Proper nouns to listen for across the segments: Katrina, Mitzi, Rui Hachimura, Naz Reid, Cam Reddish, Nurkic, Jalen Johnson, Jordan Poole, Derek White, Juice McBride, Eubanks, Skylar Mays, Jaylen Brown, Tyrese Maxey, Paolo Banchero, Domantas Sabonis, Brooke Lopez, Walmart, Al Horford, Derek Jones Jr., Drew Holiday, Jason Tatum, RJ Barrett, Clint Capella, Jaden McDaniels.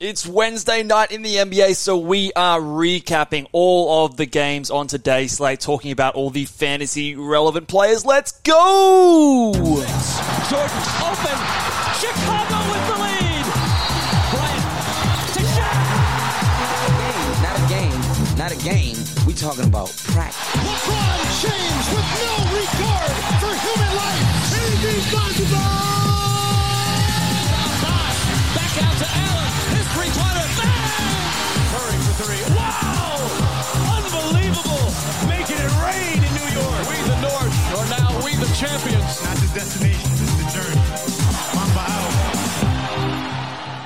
It's Wednesday night in the NBA, so we are recapping all of the games on today's slate, talking about all the fantasy-relevant players. Let's go! Jordan's open. Chicago with the lead. Bryant to Shaq. Not a game. We talking about practice. LeBron James with no regard for human life. Anything's possible. Back out to Allen. His three-pointer. Curry for three. Wow! Unbelievable. Making it rain in New York. We the North are now we the champions. Not the destination, it's the journey.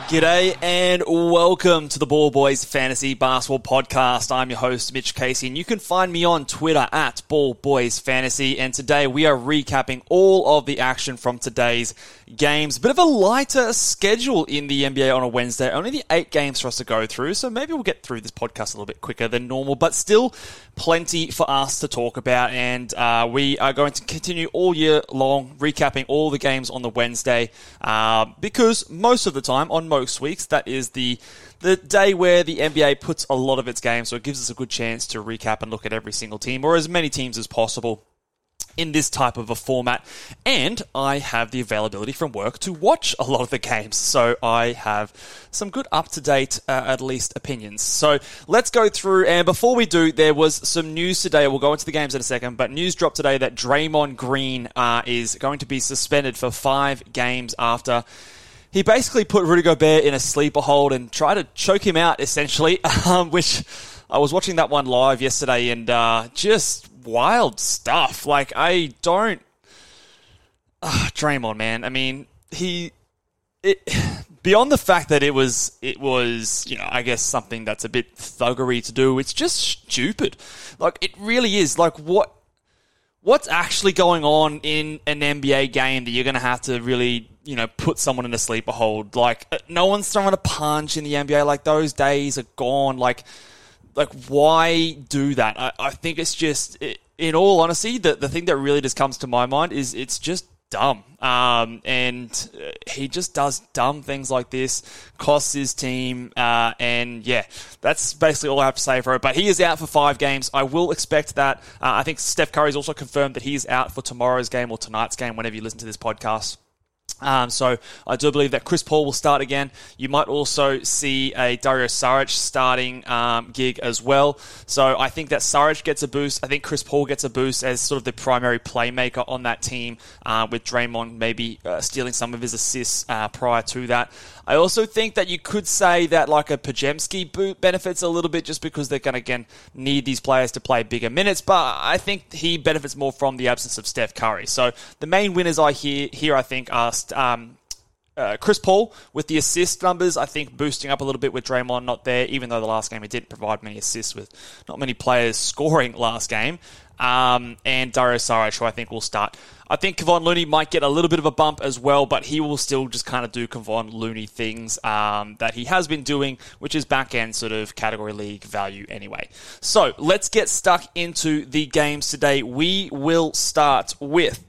G'day and welcome to the Ball Boys Fantasy Basketball Podcast. I'm your host, Mitch Casey, and you can find me on Twitter at Ball Boys Fantasy. And today we are recapping all of the action from today's games. Bit of a lighter schedule in the NBA on a Wednesday. Only the 8 games for us to go through, so maybe we'll get through this podcast a little bit quicker than normal, but still plenty for us to talk about. And we are going to continue all year long recapping all the games on the Wednesday because most of the time, on most weeks, that is the day where the NBA puts a lot of its games, so it gives us a good chance to recap and look at every single team, or as many teams as possible, in this type of a format. And I have the availability from work to watch a lot of the games, so I have some good up-to-date, at least, opinions. So let's go through, and before we do, there was some news today. We'll go into the games in a second, but news dropped today that Draymond Green is going to be suspended for 5 games after he basically put Rudy Gobert in a sleeper hold and tried to choke him out, essentially, which I was watching that one live yesterday, and just wild stuff. Like, I don't... Draymond, man. I mean, beyond the fact that it was, you know, I guess something that's a bit thuggery to do, it's just stupid. Like, it really is. Like, what's actually going on in an NBA game that you're going to have to really, you know, put someone in a sleeper hold? Like, no one's throwing a punch in the NBA. Like, those days are gone. Like, why do that? I think it's just, in all honesty, the thing that really just comes to my mind is it's just dumb. And he just does dumb things like this, costs his team, and yeah, that's basically all I have to say for it. But he is out for 5 games. I will expect that. I think Steph Curry's also confirmed that he is out for tomorrow's game or tonight's game, whenever you listen to this podcast. So I do believe that Chris Paul will start again. You might also see a Dario Saric starting gig as well. So I think that Saric gets a boost. I think Chris Paul gets a boost as sort of the primary playmaker on that team, with Draymond maybe stealing some of his assists prior to that. I also think that you could say that like a Podziemski boot benefits a little bit just because they're going to, again, need these players to play bigger minutes. But I think he benefits more from the absence of Steph Curry. So the main winners here I think, are Chris Paul with the assist numbers, I think, boosting up a little bit with Draymond not there, even though the last game he didn't provide many assists with not many players scoring last game. And Dario Saric, who I think will start. I think Kevon Looney might get a little bit of a bump as well, but he will still just kind of do Kevon Looney things that he has been doing, which is back-end sort of category league value anyway. So let's get stuck into the games today. We will start with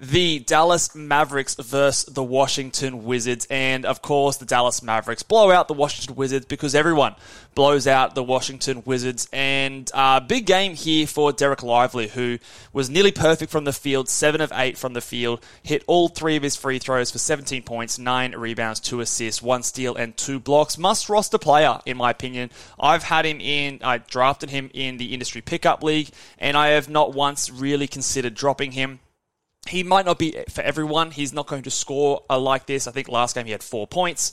the Dallas Mavericks versus the Washington Wizards. And, of course, the Dallas Mavericks blow out the Washington Wizards because everyone blows out the Washington Wizards. And big game here for Derek Lively, who was nearly perfect from the field, 7 of 8 from the field, hit all three of his free throws for 17 points, 9 rebounds, 2 assists, 1 steal, and 2 blocks. Must roster player, in my opinion. I drafted him in the industry pickup league, and I have not once really considered dropping him. He might not be for everyone. He's not going to score like this. I think last game he had 4 points.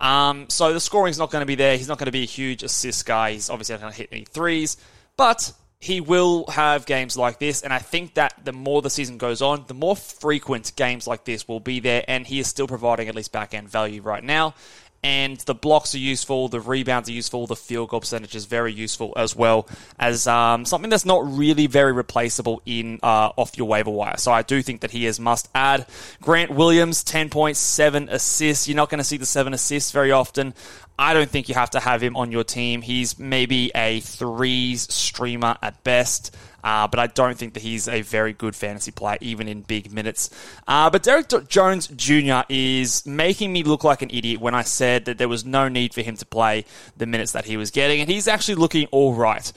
So the scoring's not going to be there. He's not going to be a huge assist guy. He's obviously not going to hit any threes. But he will have games like this. And I think that the more the season goes on, the more frequent games like this will be there. And he is still providing at least back-end value right now. And the blocks are useful, the rebounds are useful, the field goal percentage is very useful as well as something that's not really very replaceable in off your waiver wire. So I do think that he is must add. Grant Williams, 10 points, 7 assists. You're not going to see the 7 assists very often. I don't think you have to have him on your team. He's maybe a threes streamer at best. But I don't think that he's a very good fantasy player, even in big minutes. But Derek Jones Jr. is making me look like an idiot when I said that there was no need for him to play the minutes that he was getting, and he's actually looking all right.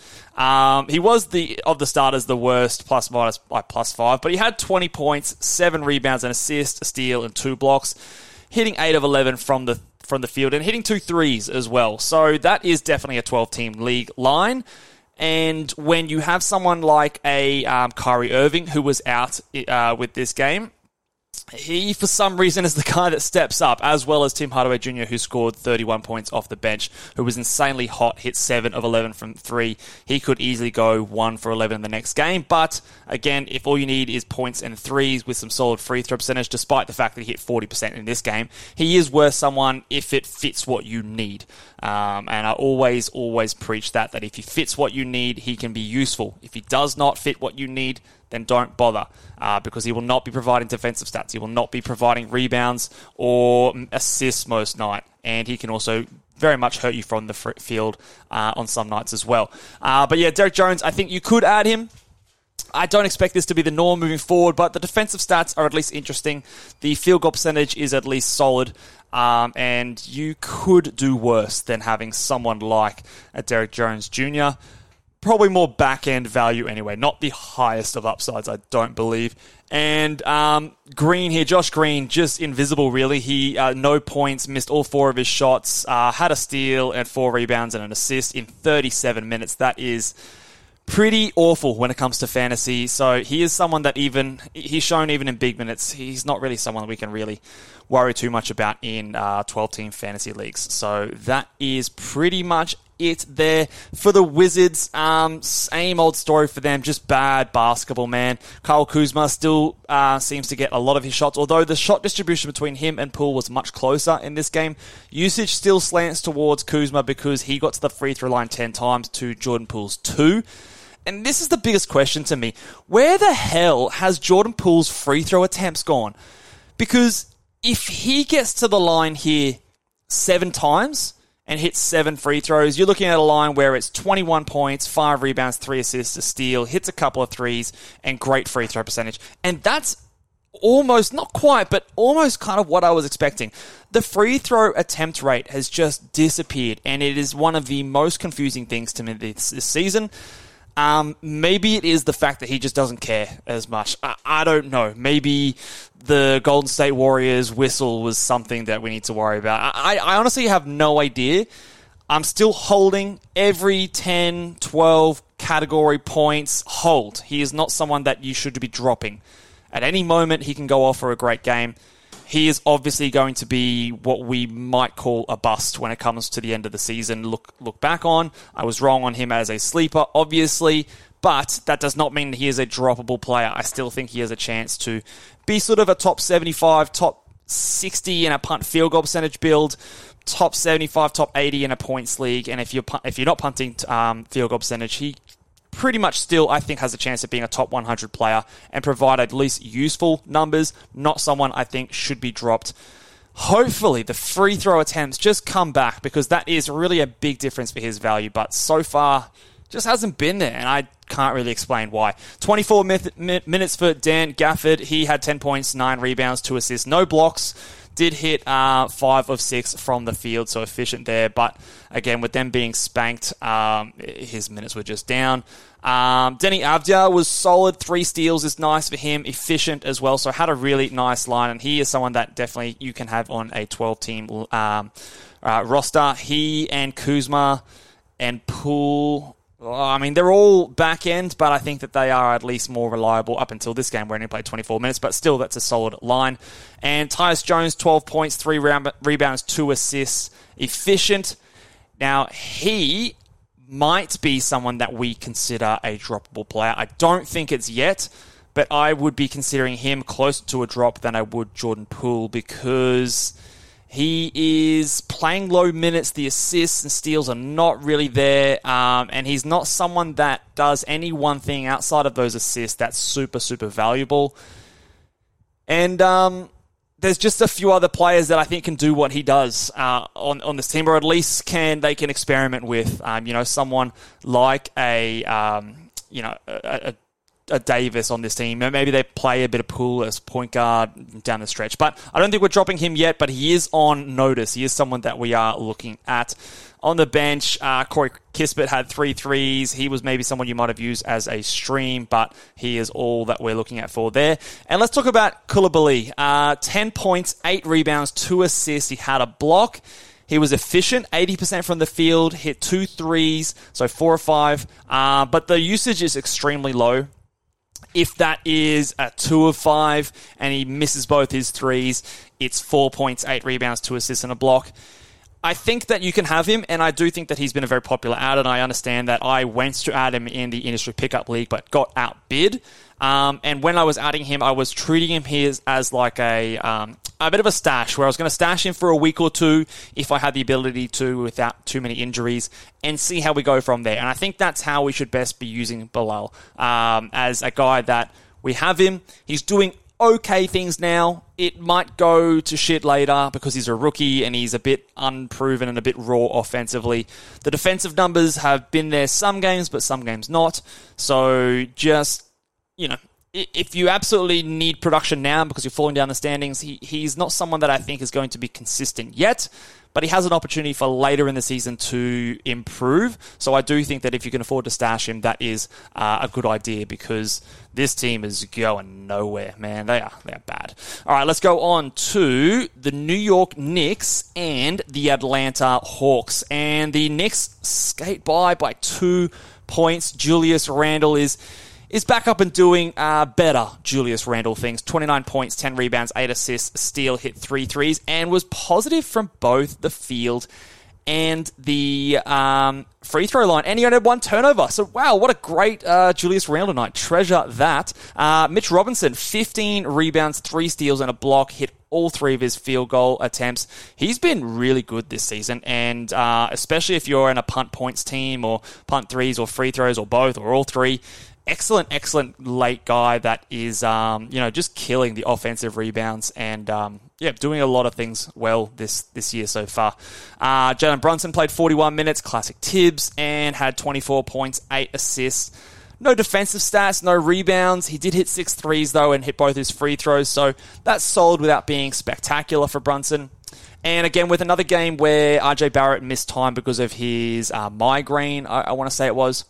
He was of the starters the worst, plus minus by +5, but he had 20 points, 7 rebounds, an assist, a steal, and 2 blocks, hitting 8 of 11 from the field and hitting 2 threes as well. So that is definitely a 12-team league line. And when you have someone like a Kyrie Irving, who was out with this game, he, for some reason, is the guy that steps up, as well as Tim Hardaway Jr., who scored 31 points off the bench, who was insanely hot, hit 7 of 11 from 3. He could easily go 1 for 11 in the next game. But, again, if all you need is points and threes with some solid free throw percentage, despite the fact that he hit 40% in this game, he is worth someone if it fits what you need. And I always preach that if he fits what you need, he can be useful. If he does not fit what you need, then don't bother because he will not be providing defensive stats. He will not be providing rebounds or assists most night. And he can also very much hurt you from the field on some nights as well. But yeah, Derek Jones, I think you could add him. I don't expect this to be the norm moving forward, but the defensive stats are at least interesting. The field goal percentage is at least solid. And you could do worse than having someone like a Derek Jones Jr., probably more back-end value anyway. Not the highest of upsides, I don't believe. And Green here, Josh Green, just invisible really. He, no points, missed all 4 of his shots, had a steal and 4 rebounds and an assist in 37 minutes. That is pretty awful when it comes to fantasy. So he is someone that he's shown even in big minutes, he's not really someone that we can really worry too much about in 12-team fantasy leagues. So that is pretty much it there for the Wizards. Same old story for them, just bad basketball, man. Kyle Kuzma still seems to get a lot of his shots, although the shot distribution between him and Poole was much closer in this game. Usage still slants towards Kuzma because he got to the free throw line 10 times to Jordan Poole's 2. And this is the biggest question to me. Where the hell has Jordan Poole's free throw attempts gone? Because if he gets to the line here 7 times and hits 7 free throws, you're looking at a line where it's 21 points, 5 rebounds, 3 assists, a steal, hits a couple of threes, and great free throw percentage. And that's almost, not quite, but almost kind of what I was expecting. The free throw attempt rate has just disappeared, and it is one of the most confusing things to me this season. Maybe it is the fact that he just doesn't care as much. I don't know. Maybe the Golden State Warriors whistle was something that we need to worry about. I honestly have no idea. I'm still holding every 10, 12 category points hold. He is not someone that you should be dropping. At any moment, he can go off for a great game. He is obviously going to be what we might call a bust when it comes to the end of the season. Look back on. I was wrong on him as a sleeper, obviously, but that does not mean that he is a droppable player. I still think he has a chance to be sort of a top 75, top 60 in a punt field goal percentage build, top 75, top 80 in a points league, and if you're not punting field goal percentage, he pretty much still, I think, has a chance of being a top 100 player and provide at least useful numbers. Not someone I think should be dropped. Hopefully, the free throw attempts just come back because that is really a big difference for his value. But so far, just hasn't been there. And I can't really explain why. 24 minutes for Dan Gafford. He had 10 points, 9 rebounds, 2 assists, no blocks. Did hit 5 of 6 from the field, so efficient there. But again, with them being spanked, his minutes were just down. Denny Avdija was solid. 3 steals is nice for him. Efficient as well, so had a really nice line. And he is someone that definitely you can have on a 12-team roster. He and Kuzma and Poole... I mean, they're all back end, but I think that they are at least more reliable up until this game where he only played 24 minutes, but still, that's a solid line. And Tyus Jones, 12 points, 3 rebounds, 2 assists, efficient. Now, he might be someone that we consider a droppable player. I don't think it's yet, but I would be considering him closer to a drop than I would Jordan Poole because... he is playing low minutes. The assists and steals are not really there. And he's not someone that does any one thing outside of those assists that's super, super valuable. And there's just a few other players that I think can do what he does on this team, or at least they can experiment with. Someone like a Davis on this team. Maybe they play a bit of Poole as point guard down the stretch. But I don't think we're dropping him yet, but he is on notice. He is someone that we are looking at. On the bench, Corey Kispert had 3 threes. He was maybe someone you might have used as a stream, but he is all that we're looking at for there. And let's talk about Coulibaly. 10 points, 8 rebounds, 2 assists. He had a block. He was efficient, 80% from the field, hit 2 threes, so 4 or 5. But the usage is extremely low. If that is a 2 of 5 and he misses both his threes, it's 4 points, 8 rebounds, 2 assists and a block. I think that you can have him, and I do think that he's been a very popular ad, and I understand that I went to add him in the industry pickup league but got outbid. And when I was adding him, I was treating him here as like a bit of a stash, where I was going to stash him for a week or two if I had the ability to without too many injuries and see how we go from there. And I think that's how we should best be using Bilal, as a guy that we have him. He's doing okay things now. It might go to shit later because he's a rookie and he's a bit unproven and a bit raw offensively. The defensive numbers have been there some games, but some games not. So just, if you absolutely need production now because you're falling down the standings, he's not someone that I think is going to be consistent yet, but he has an opportunity for later in the season to improve. So I do think that if you can afford to stash him, that is a good idea because this team is going nowhere, man. They are bad. All right, let's go on to the New York Knicks and the Atlanta Hawks. And the Knicks skate by 2 points. Julius Randle is back up and doing better Julius Randle things. 29 points, 10 rebounds, 8 assists, steal, hit 3 threes, and was positive from both the field and the free throw line. And he only had 1 turnover. So, wow, what a great Julius Randle night. Treasure that. Mitch Robinson, 15 rebounds, 3 steals, and a block. Hit all 3 of his field goal attempts. He's been really good this season, and especially if you're in a punt points team or punt threes or free throws or both or all 3, Excellent late guy that is, just killing the offensive rebounds and, doing a lot of things well this year so far. Jalen Brunson played 41 minutes, classic Tibbs, and had 24 points, 8 assists. No defensive stats, no rebounds. He did hit 6 threes, though, and hit both his free throws, so that's solid without being spectacular for Brunson. And again, with another game where RJ Barrett missed time because of his migraine, I want to say it was.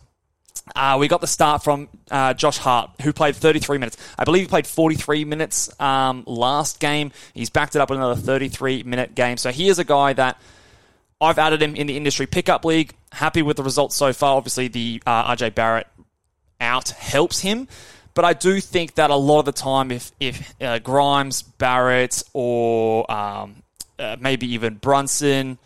We got the start from Josh Hart, who played 33 minutes. I believe he played 43 minutes last game. He's backed it up with another 33-minute game. So he is a guy that I've added him in the industry pickup league. Happy with the results so far. Obviously, the RJ Barrett out helps him. But I do think that a lot of the time, if Grimes, Barrett, or maybe even Brunson...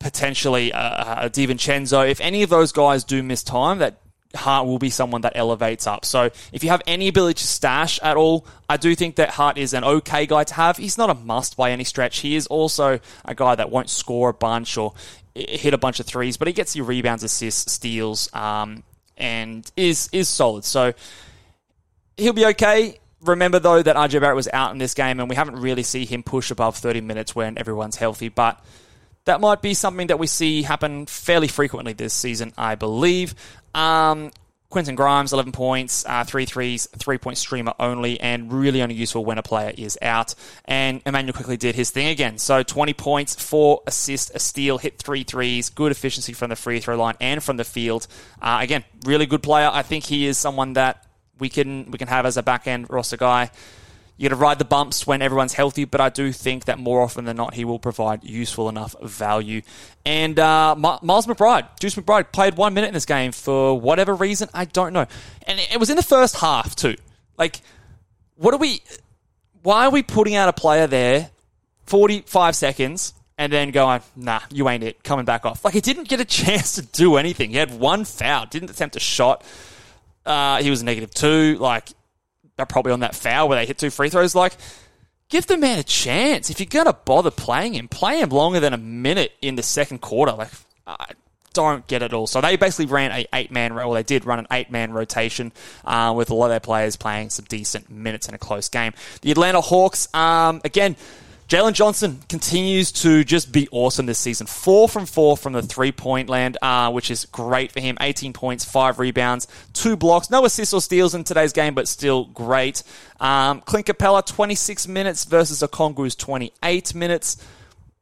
potentially DiVincenzo. If any of those guys do miss time, that Hart will be someone that elevates up. So if you have any ability to stash at all, I do think that Hart is an okay guy to have. He's not a must by any stretch. He is also a guy that won't score a bunch or hit a bunch of threes, but he gets your rebounds, assists, steals, and is solid. So he'll be okay. Remember, though, that RJ Barrett was out in this game, and we haven't really seen him push above 30 minutes when everyone's healthy, but... that might be something that we see happen fairly frequently this season, I believe. Quentin Grimes, 11 points, three threes, three-point streamer only, and really only useful when a player is out. And Emmanuel quickly did his thing again. So 20 points, 4 assists, a steal, hit 3 threes, good efficiency from the free throw line and from the field. Again, really good player. I think he is someone that we can have as a back-end roster guy. You're going to ride the bumps when everyone's healthy, but I do think that more often than not, he will provide useful enough value. And Juice McBride, played 1 minute in this game for whatever reason. I don't know. And it was in the first half, too. Like, why are we putting out a player there 45 seconds and then going, nah, you ain't it, coming back off? Like, he didn't get a chance to do anything. He had one foul, didn't attempt a shot. He was -2, like... They're probably on that foul where they hit 2 free throws. Like, give the man a chance. If you're going to bother playing him, play him longer than a minute in the second quarter. Like, I don't get it at all. So they basically did run an 8-man rotation with a lot of their players playing some decent minutes in a close game. The Atlanta Hawks, again, Jalen Johnson continues to just be awesome this season. 4 from 4 from the three-point land, which is great for him. 18 points, 5 rebounds, 2 blocks. No assists or steals in today's game, but still great. Clint Capella, 26 minutes versus Okongwu's 28 minutes.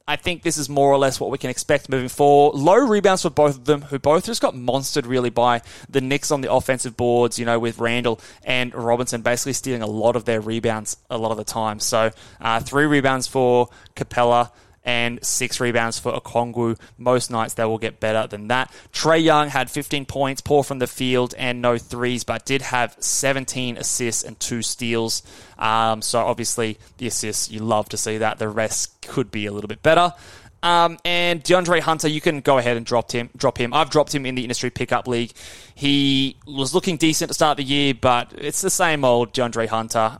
I think this is more or less what we can expect moving forward. Low rebounds for both of them, who both just got monstered really by the Knicks on the offensive boards, you know, with Randle and Robinson basically stealing a lot of their rebounds a lot of the time. So 3 rebounds for Capella and 6 rebounds for Okongwu. Most nights they will get better than that. Trey Young had 15 points, poor from the field and no threes, but did have 17 assists and 2 steals. So obviously the assists, you love to see that. The rest could be a little bit better. And DeAndre Hunter, you can go ahead and drop him. I've dropped him in the industry pickup league. He was looking decent to start the year, but it's the same old DeAndre Hunter.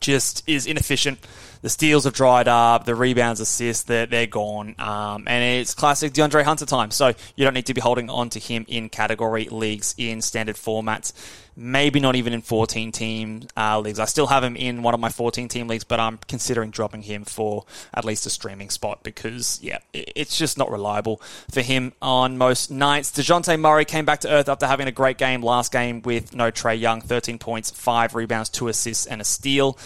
Just is inefficient. The steals have dried up. The rebounds, assists, they're gone. And it's classic DeAndre Hunter time. So you don't need to be holding on to him in category leagues, in standard formats. Maybe not even in 14-team leagues. I still have him in one of my 14-team leagues, but I'm considering dropping him for at least a streaming spot because, yeah, it's just not reliable for him on most nights. DeJounte Murray came back to earth after having a great game last game with no Trey Young. 13 points, 5 rebounds, 2 assists, and a steal.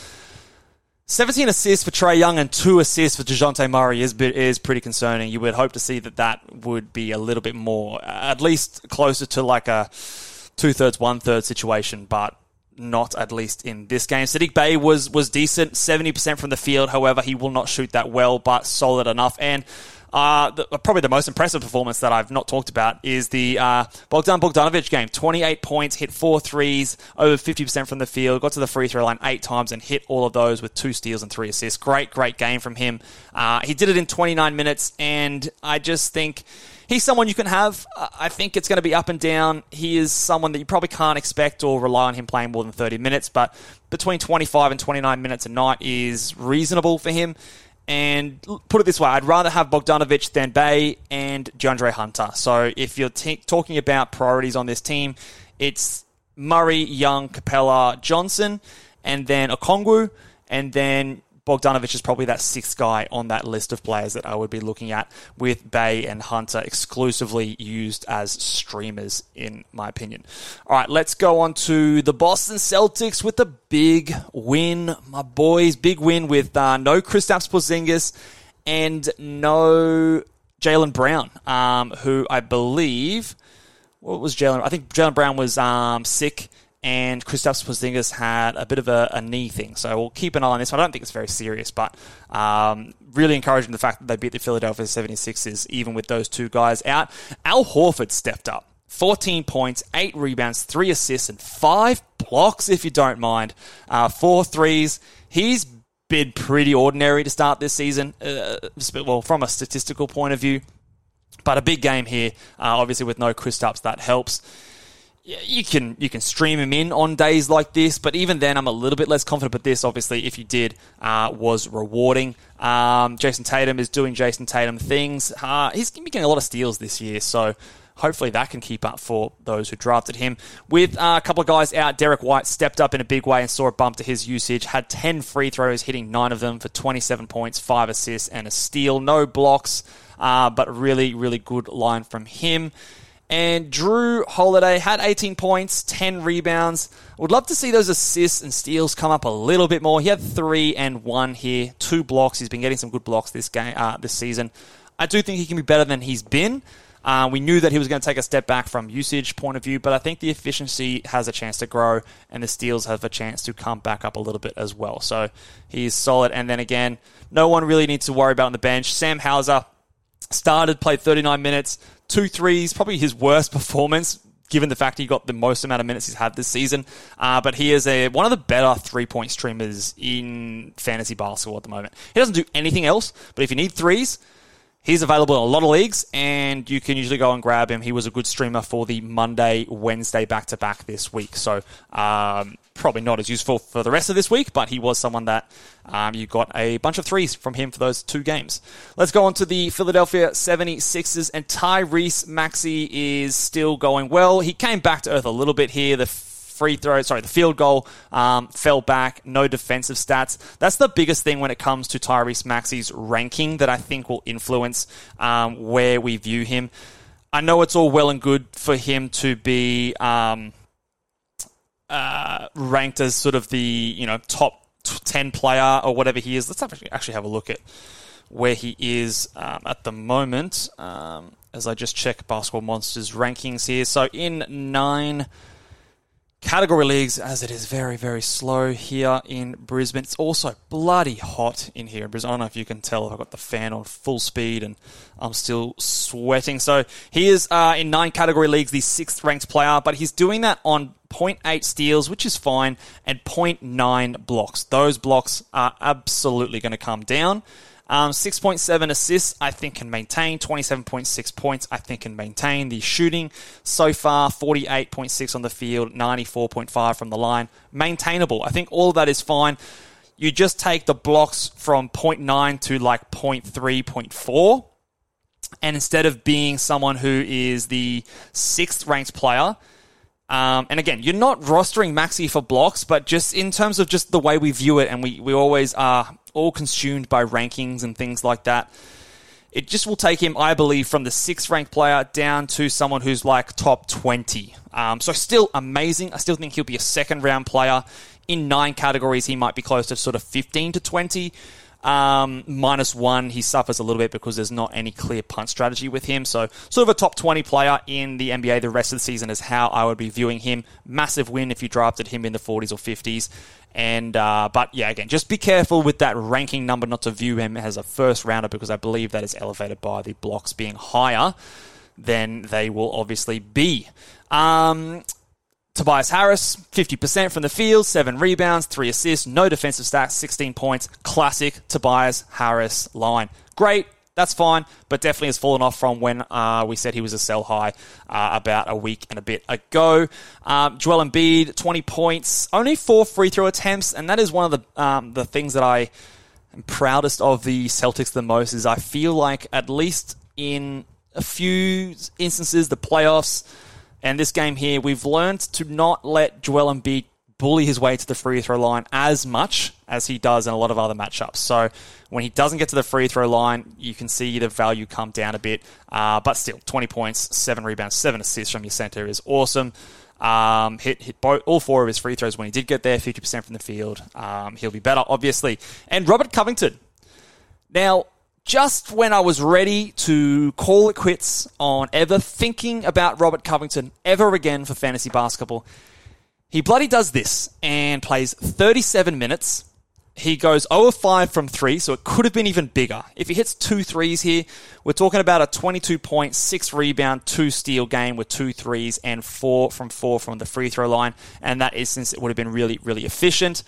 17 assists for Trey Young and 2 assists for DeJounte Murray is pretty concerning. You would hope to see that would be a little bit more, at least closer to like a 2/3, 1/3 situation, but not at least in this game. Sadiq Bey was decent, 70% from the field. However, he will not shoot that well, but solid enough. And probably the most impressive performance that I've not talked about is the Bogdan Bogdanovic game. 28 points, hit 4 threes, over 50% from the field, got to the free throw line 8 times and hit all of those with 2 steals and 3 assists. Great game from him. He did it in 29 minutes, and I just think he's someone you can have. I think it's going to be up and down. He is someone that you probably can't expect or rely on him playing more than 30 minutes, but between 25 and 29 minutes a night is reasonable for him. And put it this way, I'd rather have Bogdanovic than Bey and DeAndre Hunter. So if you're talking about priorities on this team, it's Murray, Young, Capella, Johnson, and then Okongwu, and then Bogdanovic is probably that 6th guy on that list of players that I would be looking at, with Bey and Hunter exclusively used as streamers, in my opinion. All right, let's go on to the Boston Celtics with a big win, my boys. Big win with no Kristaps Porzingis and no Jaylen Brown, who I believe... What was Jaylen? I think Jaylen Brown was sick. And Kristaps Porzingis had a bit of a knee thing. So we'll keep an eye on this one. I don't think it's very serious, but really encouraging the fact that they beat the Philadelphia 76ers, even with those 2 guys out. Al Horford stepped up. 14 points, 8 rebounds, 3 assists, and 5 blocks, if you don't mind. 4 threes. He's been pretty ordinary to start this season, from a statistical point of view. But a big game here, obviously with no Kristaps, that helps. You can stream him in on days like this, but even then, I'm a little bit less confident. But this, obviously, if you did, was rewarding. Jason Tatum is doing Jason Tatum things. He's going to be getting a lot of steals this year, so hopefully that can keep up for those who drafted him. With a couple of guys out, Derek White stepped up in a big way and saw a bump to his usage. Had 10 free throws, hitting 9 of them for 27 points, 5 assists, and a steal. No blocks, but really, really good line from him. And Drew Holiday had 18 points, 10 rebounds. Would love to see those assists and steals come up a little bit more. He had 3 and 1 here, 2 blocks. He's been getting some good blocks this game, this season. I do think he can be better than he's been. We knew that he was going to take a step back from usage point of view, but I think the efficiency has a chance to grow and the steals have a chance to come back up a little bit as well. So he's solid. And then again, no one really needs to worry about on the bench. Sam Hauser started, played 39 minutes, 2 threes, probably his worst performance given the fact he got the most amount of minutes he's had this season. But he is one of the better three-point streamers in fantasy basketball at the moment. He doesn't do anything else, but if you need threes, he's available in a lot of leagues, and you can usually go and grab him. He was a good streamer for the Monday, Wednesday back-to-back this week. So probably not as useful for the rest of this week, but he was someone that you got a bunch of threes from him for those 2 games. Let's go on to the Philadelphia 76ers, and Tyrese Maxey is still going well. He came back to earth a little bit here. The field goal fell back, no defensive stats. That's the biggest thing when it comes to Tyrese Maxey's ranking that I think will influence where we view him. I know it's all well and good for him to be ranked as sort of the top 10 player or whatever he is. Let's actually have a look at where he is at the moment as I just check Basketball Monsters rankings here. So in 9... category leagues, as it is very, very slow here in Brisbane. It's also bloody hot in here in Brisbane. I don't know if you can tell. I've got the fan on full speed and I'm still sweating. So he is in 9 category leagues, the 6th-ranked player, but he's doing that on 0.8 steals, which is fine, and 0.9 blocks. Those blocks are absolutely going to come down. 6.7 assists, I think can maintain. 27.6 points, I think can maintain. The shooting so far, 48.6 on the field, 94.5 from the line. Maintainable. I think all of that is fine. You just take the blocks from 0.9 to like 0.3, 0.4. And instead of being someone who is the 6th-ranked player, and again, you're not rostering Maxey for blocks, but just in terms of just the way we view it, and we always are all consumed by rankings and things like that. It just will take him, I believe, from the 6th-ranked player down to someone who's like top 20. So still amazing. I still think he'll be a second-round player. In 9 categories, he might be close to sort of 15 to 20. -1, he suffers a little bit because there's not any clear punt strategy with him. So sort of a top 20 player in the NBA the rest of the season is how I would be viewing him. Massive win if you drafted him in the 40s or 50s. And but yeah, again, just be careful with that ranking number, not to view him as a first rounder, because I believe that is elevated by the blocks being higher than they will obviously be. Tobias Harris, 50% from the field, 7 rebounds, 3 assists, no defensive stats, 16 points. Classic Tobias Harris line. Great. That's fine, but definitely has fallen off from when we said he was a sell high about a week and a bit ago. Joel Embiid, 20 points, only 4 free throw attempts, and that is one of the things that I am proudest of the Celtics the most, is I feel like at least in a few instances, the playoffs and this game here, we've learned to not let Joel Embiid bully his way to the free throw line as much as he does in a lot of other matchups. So when he doesn't get to the free throw line, you can see the value come down a bit. But still, 20 points, 7 rebounds, 7 assists from your center is awesome. Hit all 4 of his free throws when he did get there, 50% from the field. He'll be better, obviously. And Robert Covington. Now, just when I was ready to call it quits on ever thinking about Robert Covington ever again for fantasy basketball, he bloody does this and plays 37 minutes. He goes 0 of 5 from 3, so it could have been even bigger. If he hits 2 threes here, we're talking about a 22.6 rebound, 2 steal game with 2 threes and 4 from 4 from the free throw line. And that instance, it would have been really, really efficient.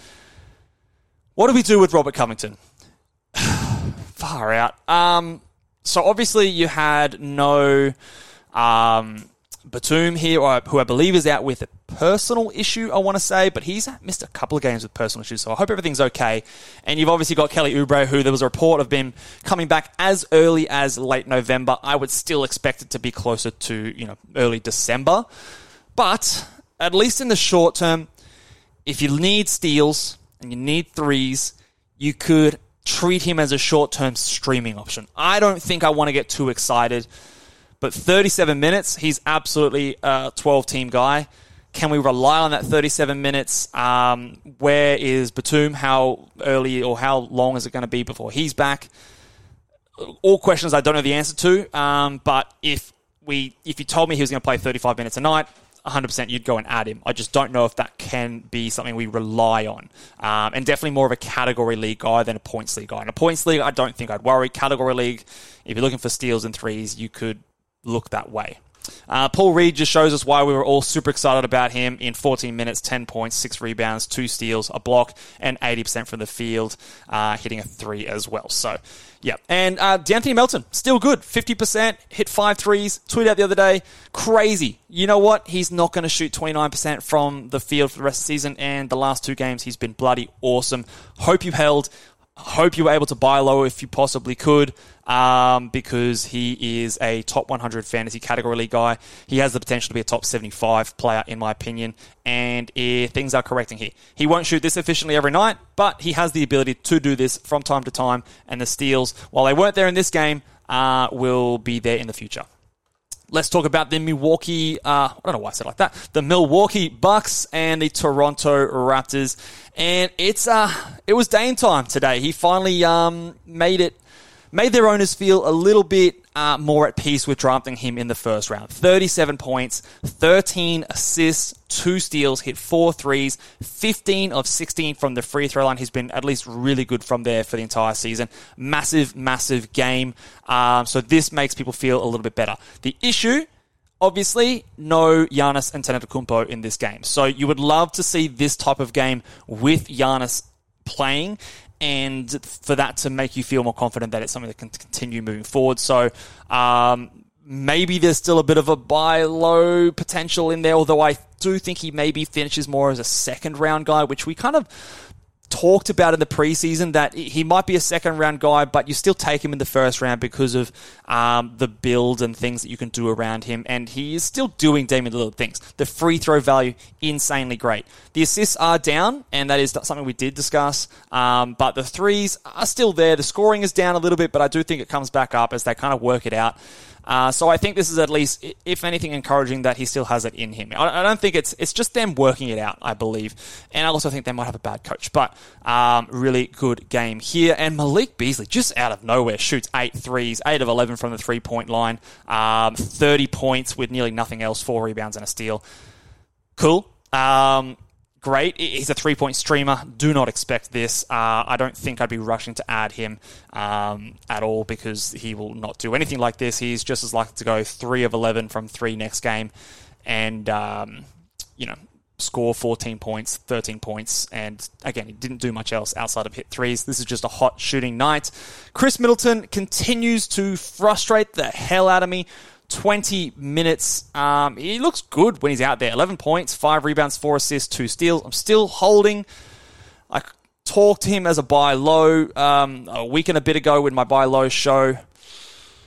What do we do with Robert Covington? Far out. So obviously you had no Batum here, who I believe is out with a personal issue, I want to say, but he's missed a couple of games with personal issues, so I hope everything's okay. And you've obviously got Kelly Oubre, who there was a report of him coming back as early as late November. I would still expect it to be closer to, early December. But at least in the short term, if you need steals and you need threes, you could treat him as a short-term streaming option. I don't think I want to get too excited. But 37 minutes, he's absolutely a 12-team guy. Can we rely on that 37 minutes? Where is Batum? How early or how long is it going to be before he's back? All questions I don't know the answer to. But if you told me he was going to play 35 minutes a night, 100% you'd go and add him. I just don't know if that can be something we rely on. And definitely more of a category league guy than a points league guy. In a points league, I don't think I'd worry. Category league, if you're looking for steals and threes, you could look that way. Paul Reed just shows us why we were all super excited about him in 14 minutes, 10 points, 6 rebounds, 2 steals, a block, and 80% from the field, hitting a 3 as well. So, yeah. And De'Anthony Melton, still good. 50%, hit 5 threes, tweeted out the other day. Crazy. You know what? He's not going to shoot 29% from the field for the rest of the season, and the last 2 games he's been bloody awesome. Hope you held. Hope you were able to buy low if you possibly could, because he is a top 100 fantasy category league guy. He has the potential to be a top 75 player, in my opinion, and things are correcting here. He won't shoot this efficiently every night, but he has the ability to do this from time to time, and the steals, while they weren't there in this game, will be there in the future. Let's talk about the I don't know why I said it like that. The Milwaukee Bucks and the Toronto Raptors. And it was Dame time today. He finally made their owners feel a little bit more at peace with drafting him in the first round. 37 points, 13 assists, 2 steals, hit 4 threes, 15 of 16 from the free throw line. He's been at least really good from there for the entire season. Massive, massive game. So this makes people feel a little bit better. The issue, obviously, no Giannis Antetokounmpo in this game. So you would love to see this type of game with Giannis playing, and for that to make you feel more confident that it's something that can continue moving forward. So maybe there's still a bit of a buy low potential in there, although I do think he maybe finishes more as a second-round guy, which we kind of talked about in the preseason, that he might be a second-round guy, but you still take him in the first round because of the build and things that you can do around him, and he is still doing Damian Lillard things. The free throw value, insanely great. The assists are down, and that is something we did discuss, but the threes are still there. The scoring is down a little bit, but I do think it comes back up as they kind of work it out. So I think this is at least, if anything, encouraging that he still has it in him. I don't think it's just them working it out, I believe. And I also think they might have a bad coach. But really good game here. And Malik Beasley, just out of nowhere, shoots 8 threes, 8 of 11 from the three-point line, 30 points with nearly nothing else, 4 rebounds and a steal. Cool. Great. He's a three-point streamer. Do not expect this. I don't think I'd be rushing to add him at all, because he will not do anything like this. He's just as likely to go 3 of 11 from 3 next game and, score 14 points, 13 points. And, again, he didn't do much else outside of hit threes. This is just a hot shooting night. Chris Middleton continues to frustrate the hell out of me. 20 minutes. He looks good when he's out there. 11 points, 5 rebounds, 4 assists, 2 steals. I'm still holding. I talked to him as a buy low a week and a bit ago with my buy low show.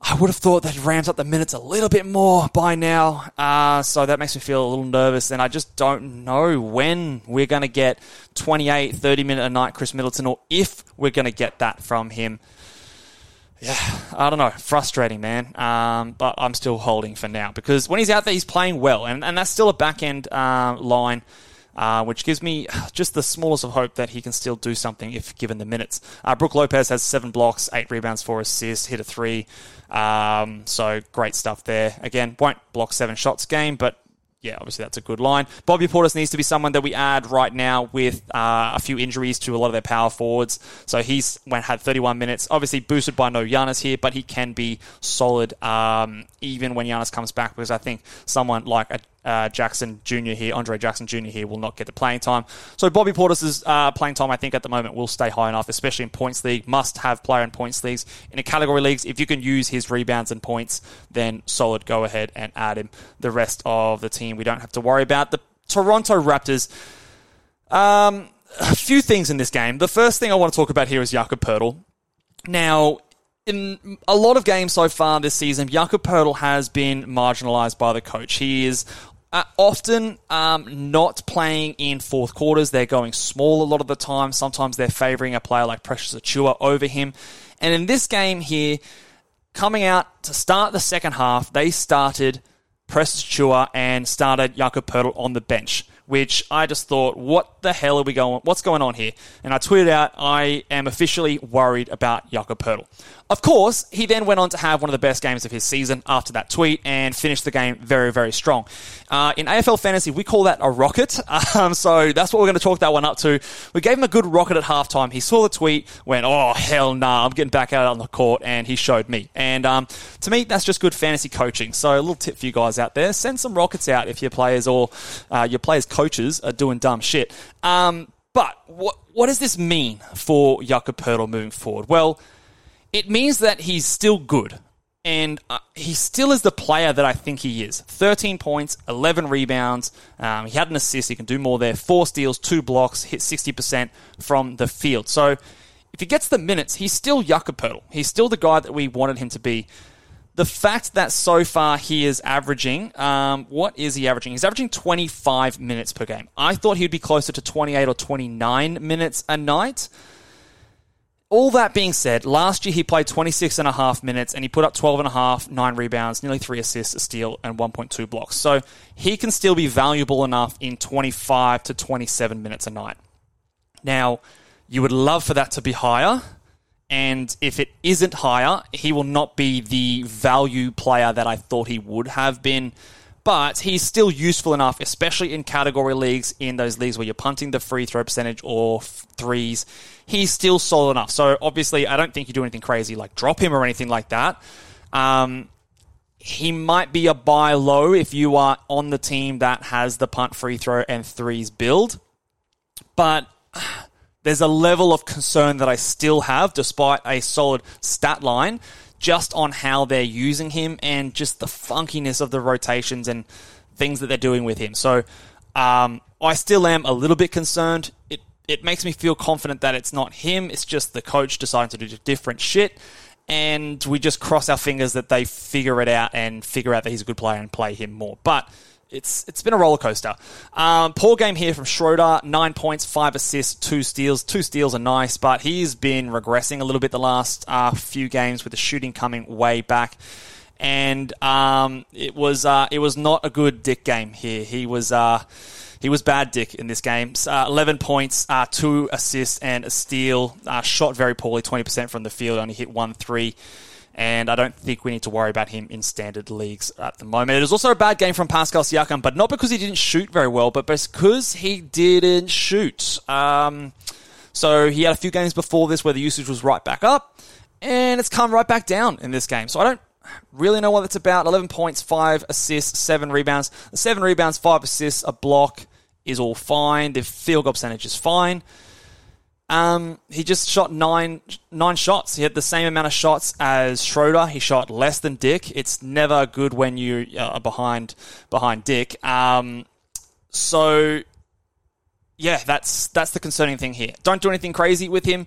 I would have thought they'd ramped up the minutes a little bit more by now, so that makes me feel a little nervous, and I just don't know when we're going to get 28, 30-minute-a-night Chris Middleton, or if we're going to get that from him. Yeah, I don't know. Frustrating, man. But I'm still holding for now, because when he's out there, he's playing well, and that's still a back-end line, which gives me just the smallest of hope that he can still do something if given the minutes. Brooke Lopez has 7 blocks, 8 rebounds, 4 assists, hit a 3. So great stuff there. Again, won't block 7 shots game, but yeah, obviously that's a good line. Bobby Portis needs to be someone that we add right now with a few injuries to a lot of their power forwards. So he's had 31 minutes, obviously boosted by no Giannis here, but he can be solid even when Giannis comes back, because I think someone like a Jackson Jr. here, Andre Jackson Jr. here, will not get the playing time. So Bobby Portis's playing time, I think, at the moment will stay high enough, especially in points league. Must-have player in points leagues. In a category leagues, if you can use his rebounds and points, then solid, go ahead and add him. The rest of the team, we don't have to worry about. The Toronto Raptors, a few things in this game. The first thing I want to talk about here is Jakob Poeltl. Now, in a lot of games so far this season, Jakob Poeltl has been marginalised by the coach. He is often not playing in fourth quarters. They're going small a lot of the time. Sometimes they're favouring a player like Precious Achiuwa over him. And in this game here, coming out to start the second half, they started Precious Achiuwa and started Jakob Poeltl on the bench, which I just thought, what the hell are we going? What's going on here? And I tweeted out, I am officially worried about Jakob Poeltl. Of course, he then went on to have one of the best games of his season after that tweet and finished the game very, very strong. In AFL Fantasy, we call that a rocket. So that's what we're going to chalk that one up to. We gave him a good rocket at halftime. He saw the tweet, went, oh, hell nah, I'm getting back out on the court, and he showed me. And to me, that's just good fantasy coaching. So a little tip for you guys out there. Send some rockets out if your players or your players' coaches are doing dumb shit. But what does this mean for Jakob Poeltl moving forward? Well, it means that he's still good, and he still is the player that I think he is. 13 points, 11 rebounds. He had an assist. He can do more there. 4 steals, 2 blocks, hit 60% from the field. So if he gets the minutes, he's still Jakob Poeltl. He's still the guy that we wanted him to be. The fact that so far he is averaging, what is he averaging? He's averaging 25 minutes per game. I thought he'd be closer to 28 or 29 minutes a night. All that being said, last year he played 26 and a half minutes and he put up 12 and a half, 9 rebounds, nearly 3 assists, a steal, and 1.2 blocks. So he can still be valuable enough in 25 to 27 minutes a night. Now, you would love for that to be higher, and if it isn't higher, he will not be the value player that I thought he would have been. But he's still useful enough, especially in category leagues, in those leagues where you're punting the free throw percentage or threes. He's still solid enough. So obviously, I don't think you do anything crazy like drop him or anything like that. He might be a buy low if you are on the team that has the punt, free throw, and threes build. But there's a level of concern that I still have, despite a solid stat line, just on how they're using him and just the funkiness of the rotations and things that they're doing with him. So I still am a little bit concerned. It makes me feel confident that it's not him. It's just the coach deciding to do different shit. And we just cross our fingers that they figure it out and figure out that he's a good player and play him more. But it's been a roller coaster. Poor game here from Schroeder. 9 points, 5 assists, 2 steals. 2 steals are nice, but he's been regressing a little bit the last few games with the shooting coming way back. And it was not a good Dick game here. He was bad Dick in this game. 11 points, 2 assists, and a steal. Shot very poorly, 20% from the field. Only hit 1-3. And I don't think we need to worry about him in standard leagues at the moment. It was also a bad game from Pascal Siakam, but not because he didn't shoot very well, but because he didn't shoot. So he had a few games before this where the usage was right back up, and it's come right back down in this game. So I don't really know what that's about. 11 points, 5 assists, 7 rebounds. The 7 rebounds, 5 assists, a block is all fine. The field goal percentage is fine. He just shot nine shots. He had the same amount of shots as Schroeder. He shot less than Dick. It's never good when you are behind Dick. So yeah, that's the concerning thing here. Don't do anything crazy with him.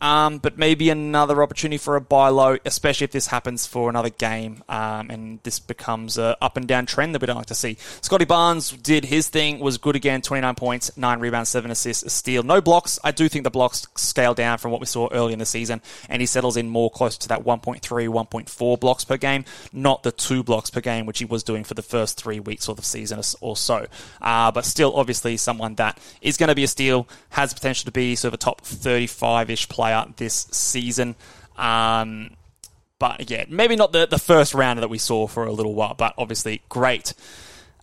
But maybe another opportunity for a buy low, especially if this happens for another game and this becomes an up-and-down trend that we don't like to see. Scotty Barnes did his thing, was good again, 29 points, 9 rebounds, 7 assists, a steal. No blocks. I do think the blocks scale down from what we saw early in the season, and he settles in more close to that 1.3, 1.4 blocks per game, not the 2 blocks per game, which he was doing for the first 3 weeks of the season or so. But still, obviously, someone that is going to be a steal, has potential to be sort of a top 35-ish player this season. But yeah, maybe not the first round that we saw for a little while, but obviously great.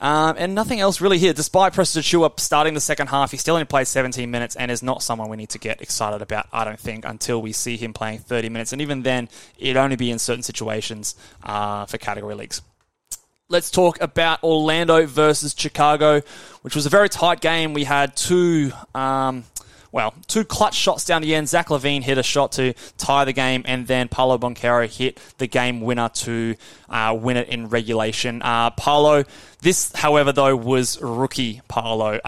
And nothing else really here. Despite Precious Achiuwa starting the second half, he still only played 17 minutes and is not someone we need to get excited about, I don't think, until we see him playing 30 minutes. And even then, it'd only be in certain situations for category leagues. Let's talk about Orlando versus Chicago, which was a very tight game. We had two clutch shots down the end. Zach LaVine hit a shot to tie the game, and then Paolo Banchero hit the game winner to win it in regulation. Paolo, this, however, though, was rookie Paolo.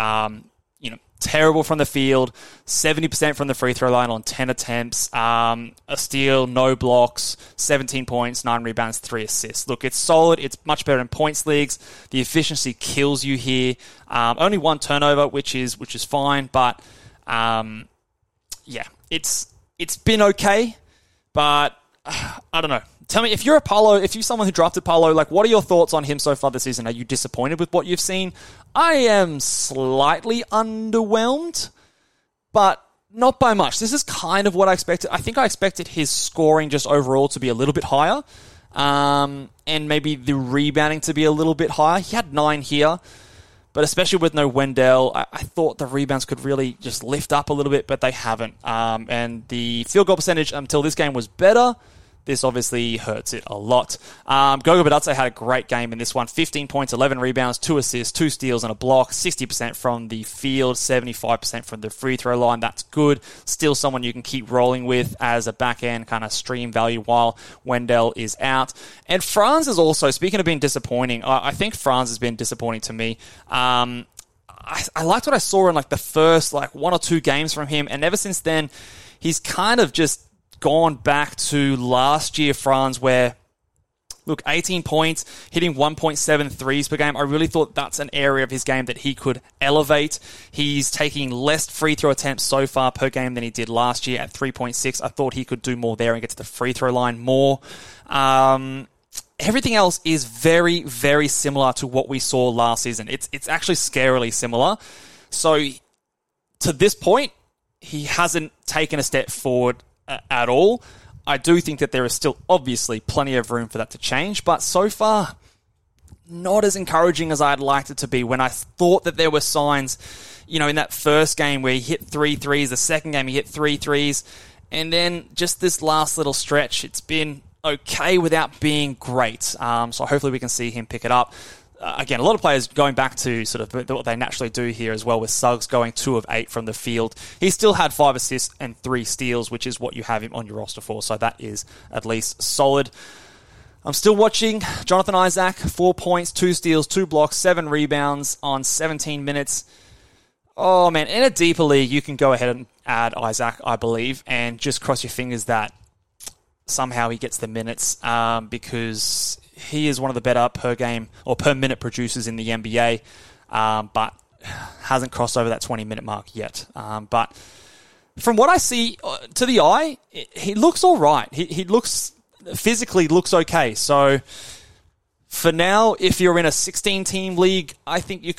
Terrible from the field, 70% from the free throw line on 10 attempts, a steal, no blocks, 17 points, 9 rebounds, 3 assists. Look, it's solid. It's much better in points leagues. The efficiency kills you here. Only one turnover, which is fine, but it's been okay, but I don't know. Tell me, if you're Paolo, if you're someone who drafted Paolo, like, what are your thoughts on him so far this season? Are you disappointed with what you've seen? I am slightly underwhelmed, but not by much. This is kind of what I expected. I think I expected his scoring just overall to be a little bit higher, and maybe the rebounding to be a little bit higher. He had 9 here, but especially with no Wendell, I thought the rebounds could really just lift up a little bit, but they haven't. And the field goal percentage until this game was better. This obviously hurts it a lot. Goga Bitadze had a great game in this one. 15 points, 11 rebounds, 2 assists, 2 steals and a block. 60% from the field, 75% from the free throw line. That's good. Still someone you can keep rolling with as a back-end kind of stream value while Wendell is out. And Franz is also, speaking of being disappointing, I think Franz has been disappointing to me. I liked what I saw in the first 1 or 2 games from him. And ever since then, he's kind of just gone back to last year, Franz, where, look, 18 points, hitting 1.7 threes per game. I really thought that's an area of his game that he could elevate. He's taking less free throw attempts so far per game than he did last year at 3.6. I thought he could do more there and get to the free throw line more. Everything else is very, very similar to what we saw last season. It's actually scarily similar. So to this point, he hasn't taken a step forward at all. I do think that there is still obviously plenty of room for that to change, but so far, not as encouraging as I'd liked it to be. When I thought that there were signs, in that first game where he hit 3 threes, the second game he hit 3 threes, and then just this last little stretch, it's been okay without being great. So hopefully we can see him pick it up. Again, a lot of players going back to sort of what they naturally do here as well, with Suggs going 2 of 8 from the field. He still had 5 assists and 3 steals, which is what you have him on your roster for, so that is at least solid. I'm still watching Jonathan Isaac, 4 points, 2 steals, 2 blocks, 7 rebounds on 17 minutes. Oh, man, in a deeper league, you can go ahead and add Isaac, I believe, and just cross your fingers that somehow he gets the minutes, because he is one of the better per game or per minute producers in the NBA, but hasn't crossed over that 20-minute mark yet. But from what I see to the eye, he looks all right. He looks physically looks okay. So for now, if you're in a 16-team league, I think you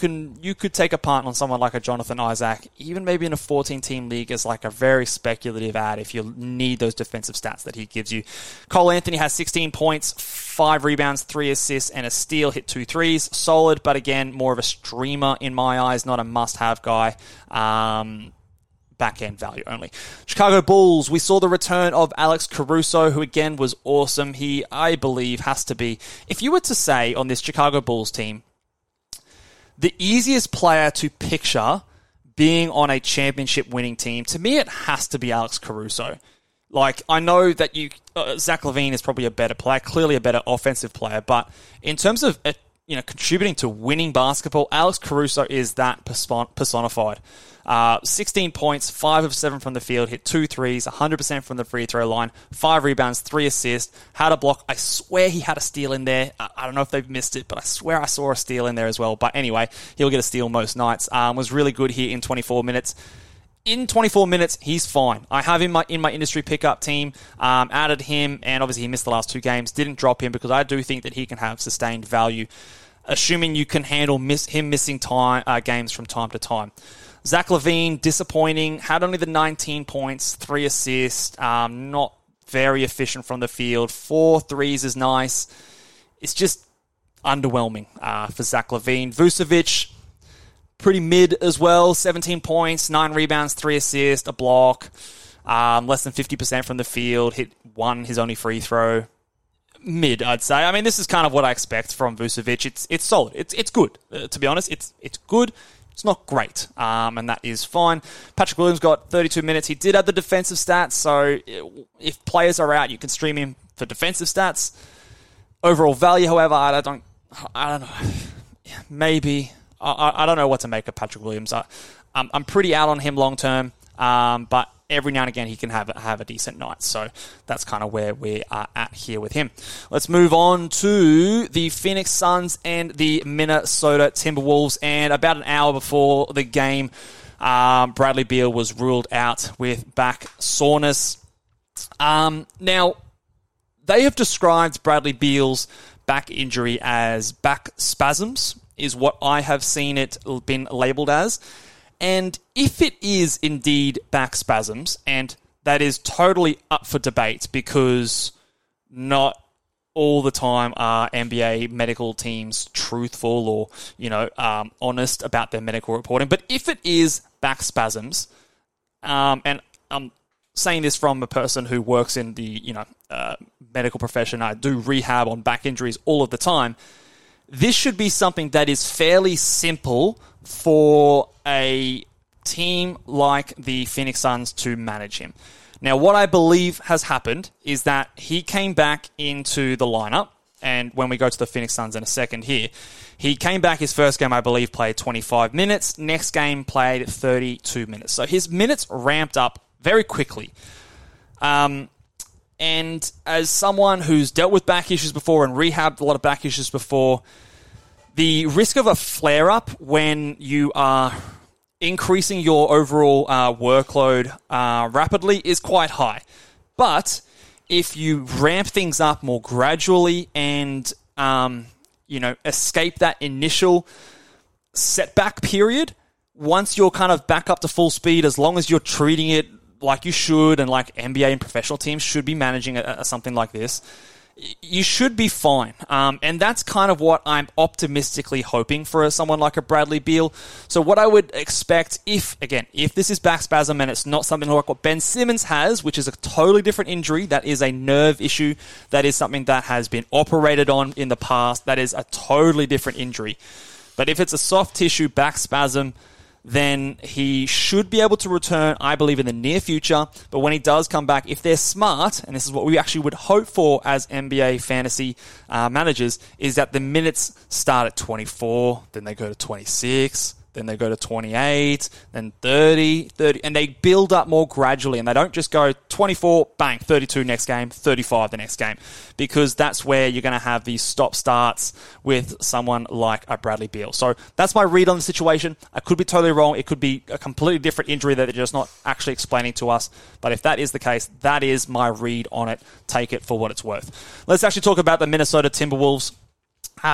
could take a punt on someone like a Jonathan Isaac, even maybe in a 14-team league as a very speculative ad if you need those defensive stats that he gives you. Cole Anthony has 16 points, 5 rebounds, 3 assists, and a steal, hit 2 threes. Solid, but again, more of a streamer in my eyes, not a must-have guy. Back-end value only. Chicago Bulls, we saw the return of Alex Caruso, who again was awesome. He, I believe, has to be, if you were to say on this Chicago Bulls team, the easiest player to picture being on a championship-winning team, to me it has to be Alex Caruso. I know that Zach LaVine is probably a better player, clearly a better offensive player, but in terms of contributing to winning basketball, Alex Caruso is that personified. 16 points, 5 of 7 from the field, hit 2 threes, 100% from the free throw line, 5 rebounds, 3 assists, had a block. I swear he had a steal in there. I don't know if they've missed it, but I swear I saw a steal in there as well. But anyway, he'll get a steal most nights. Was really good here in 24 minutes. In 24 minutes, he's fine. I have in my industry pickup team, added him, and obviously he missed the last 2 games. Didn't drop him because I do think that he can have sustained value, assuming you can handle him missing time games from time to time. Zach LaVine, disappointing. Had only the 19 points, 3 assists, not very efficient from the field. 4 threes is nice. It's just underwhelming for Zach LaVine. Vucevic, pretty mid as well. 17 points, 9 rebounds, 3 assists, a block, less than 50% from the field, hit his only free throw. mid, I'd say. I mean, this is kind of what I expect from Vucevic. It's solid. It's good. To be honest, it's good. It's not great, and that is fine. Patrick Williams got 32 minutes. He did have the defensive stats, so if players are out, you can stream him for defensive stats. Overall value, however, I don't know. Maybe. I don't know what to make of Patrick Williams. I'm pretty out on him long term, but every now and again he can have a decent night. So that's kind of where we are at here with him. Let's move on to the Phoenix Suns and the Minnesota Timberwolves. And about an hour before the game, Bradley Beal was ruled out with back soreness. Now, they have described Bradley Beal's back injury as back spasms, is what I have seen it been labelled as. And if it is indeed back spasms, and that is totally up for debate because not all the time are NBA medical teams truthful or, honest about their medical reporting. But if it is back spasms, and I'm saying this from a person who works in the, medical profession, I do rehab on back injuries all of the time. This should be something that is fairly simple for a team like the Phoenix Suns to manage him. Now, what I believe has happened is that he came back into the lineup, and when we go to the Phoenix Suns in a second here, he came back his first game, I believe, played 25 minutes. Next game played 32 minutes. So his minutes ramped up very quickly. And as someone who's dealt with back issues before and rehabbed a lot of back issues before, the risk of a flare-up when you are increasing your overall workload rapidly is quite high. But if you ramp things up more gradually and, escape that initial setback period, once you're kind of back up to full speed, as long as you're treating it like you should, and like NBA and professional teams should be managing something like this, you should be fine. And that's kind of what I'm optimistically hoping for someone like a Bradley Beal. So what I would expect if this is back spasm and it's not something like what Ben Simmons has, which is a totally different injury, that is a nerve issue, that is something that has been operated on in the past, that is a totally different injury. But if it's a soft tissue back spasm, then he should be able to return, I believe, in the near future. But when he does come back, if they're smart, and this is what we actually would hope for as NBA fantasy managers, is that the minutes start at 24, then they go to 26, then they go to 28, then 30, and they build up more gradually, and they don't just go 24, bang, 32 next game, 35 the next game, because that's where you're going to have these stop-starts with someone like a Bradley Beal. So that's my read on the situation. I could be totally wrong. It could be a completely different injury that they're just not actually explaining to us, but if that is the case, that is my read on it. Take it for what it's worth. Let's actually talk about the Minnesota Timberwolves.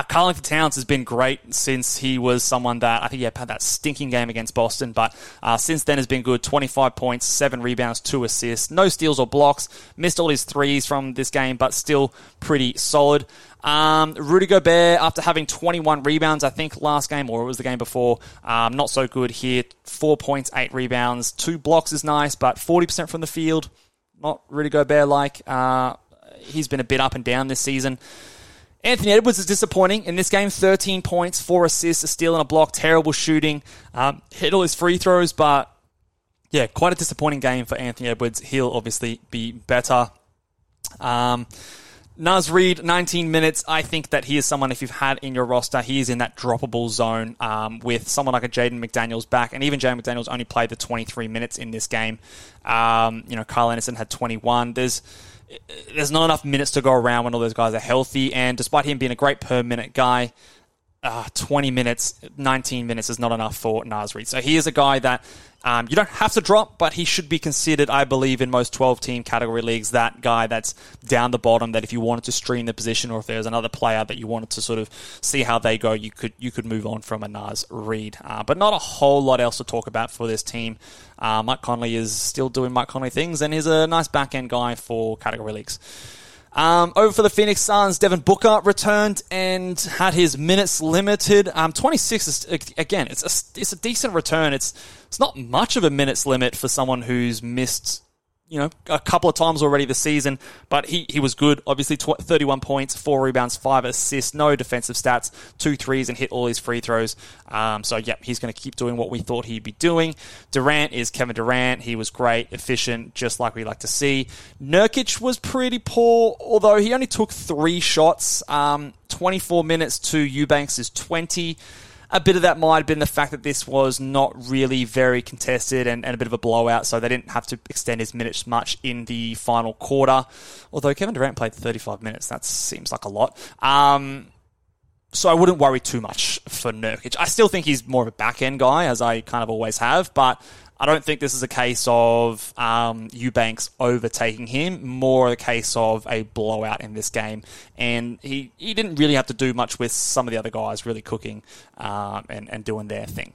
Karl Anthony Towns has been great since he was someone that, I think he had that stinking game against Boston, but since then has been good. 25 points, 7 rebounds, 2 assists, no steals or blocks, missed all his threes from this game, but still pretty solid. Rudy Gobert, after having 21 rebounds, I think, last game, or it was the game before, not so good here. 4 points, 8 rebounds, 2 blocks is nice, but 40% from the field, not Rudy Gobert-like. He's been a bit up and down this season. Anthony Edwards is disappointing. In this game, 13 points, 4 assists, a steal and a block, terrible shooting. Hit all his free throws, but yeah, quite a disappointing game for Anthony Edwards. He'll obviously be better. Naz Reid, 19 minutes. I think that he is someone, if you've had in your roster, he is in that droppable zone with someone like a Jaden McDaniels back. And even Jaden McDaniels only played the 23 minutes in this game. Kyle Anderson had 21. There's not enough minutes to go around when all those guys are healthy, and despite him being a great per-minute guy, 20 minutes, 19 minutes is not enough for Naz Reid. So he is a guy that you don't have to drop, but he should be considered, I believe, in most 12-team category leagues, that guy that's down the bottom, that if you wanted to stream the position or if there's another player that you wanted to sort of see how they go, you could move on from a Naz Reid. But not a whole lot else to talk about for this team. Mike Conley is still doing Mike Conley things, and he's a nice back-end guy for category leagues. Over for the Phoenix Suns, Devin Booker returned and had his minutes limited. 26 is, again, it's a decent return. It's not much of a minutes limit for someone who's missed you know, a couple of times already this season, but he was good. Obviously, 31 points, 4 rebounds, 5 assists, no defensive stats, 2 threes, and hit all his free throws. So, yeah, he's going to keep doing what we thought he'd be doing. Durant is Kevin Durant. He was great, efficient, just like we like to see. Nurkic was pretty poor, although he only took 3 shots, 24 minutes to Eubanks's 20. A bit of that might have been the fact that this was not really very contested and a bit of a blowout, so they didn't have to extend his minutes much in the final quarter. Although Kevin Durant played 35 minutes, that seems like a lot. So I wouldn't worry too much for Nurkic. I still think he's more of a back-end guy, as I kind of always have, but I don't think this is a case of Eubanks overtaking him, more a case of a blowout in this game. And he didn't really have to do much with some of the other guys really cooking and doing their thing.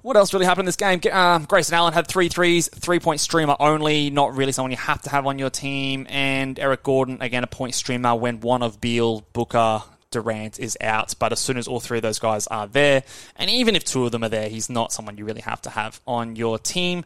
What else really happened in this game? Grayson Allen had 3 threes, 3-point streamer only, not really someone you have to have on your team. And Eric Gordon, again, a point streamer when one of Beal, Booker, Durant is out, but as soon as all 3 of those guys are there, and even if 2 of them are there, he's not someone you really have to have on your team.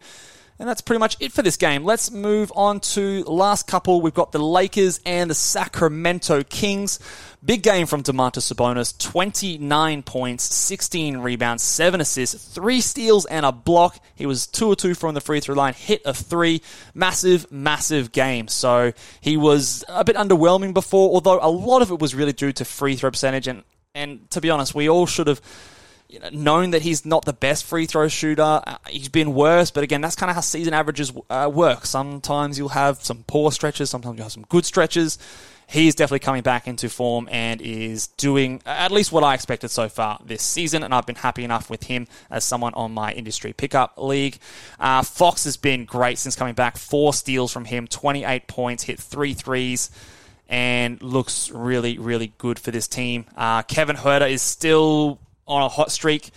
And that's pretty much it for this game. Let's move on to last couple. We've got the Lakers and the Sacramento Kings. Big game from Domantas Sabonis, 29 points, 16 rebounds, 7 assists, 3 steals and a block. He was 2 of 2 from the free throw line, hit a 3. Massive, massive game. So he was a bit underwhelming before, although a lot of it was really due to free throw percentage. And to be honest, we all should have known that he's not the best free throw shooter. He's been worse, but again, that's kind of how season averages work. Sometimes you'll have some poor stretches, sometimes you'll have some good stretches. He's definitely coming back into form and is doing at least what I expected so far this season, and I've been happy enough with him as someone on my industry pickup league. Fox has been great since coming back. 4 steals from him, 28 points, hit 3 threes, and looks really, really good for this team. Kevin Huerter is still on a hot streak.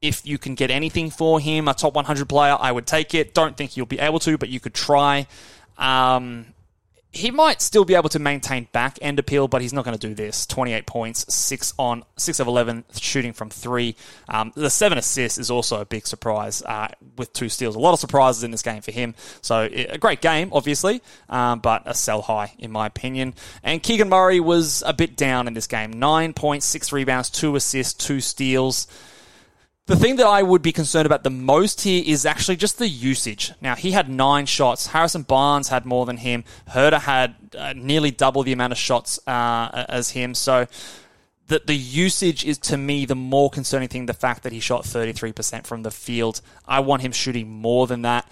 If you can get anything for him, a top 100 player, I would take it. Don't think you'll be able to, but you could try. He might still be able to maintain back-end appeal, but he's not going to do this. 28 points, 6 of 11, shooting from 3. The 7 assists is also a big surprise with 2 steals. A lot of surprises in this game for him. So a great game, obviously, but a sell high, in my opinion. And Keegan Murray was a bit down in this game. 9 points, 6 rebounds, 2 assists, 2 steals. The thing that I would be concerned about the most here is actually just the usage. Now, he had 9 shots. Harrison Barnes had more than him. Huerter had nearly double the amount of shots as him. So the usage is, to me, the more concerning thing, the fact that he shot 33% from the field. I want him shooting more than that.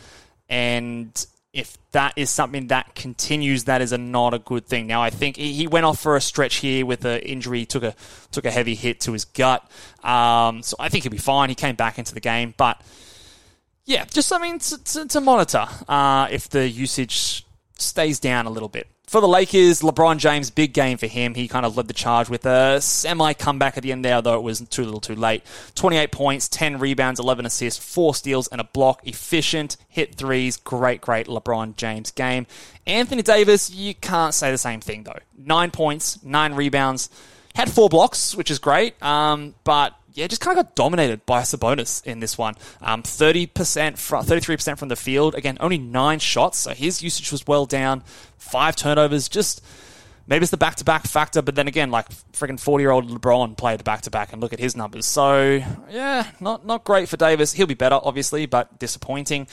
And if that is something that continues, that is not a good thing. Now, I think he went off for a stretch here with an injury, took a heavy hit to his gut. So I think he'll be fine. He came back into the game. But, yeah, just something to monitor if the usage stays down a little bit. For the Lakers, LeBron James, big game for him. He kind of led the charge with a semi-comeback at the end there, although it was too little too late. 28 points, 10 rebounds, 11 assists, 4 steals and a block. Efficient, hit threes. Great, great LeBron James game. Anthony Davis, you can't say the same thing, though. 9 points, 9 rebounds. Had 4 blocks, which is great, but yeah, just kind of got dominated by Sabonis in this one. 33% from the field. Again, only 9 shots, so his usage was well down. 5 turnovers. Just maybe it's the back-to-back factor, but then again, like freaking 40-year-old LeBron played back-to-back, and look at his numbers. So yeah, not great for Davis. He'll be better, obviously, but disappointing.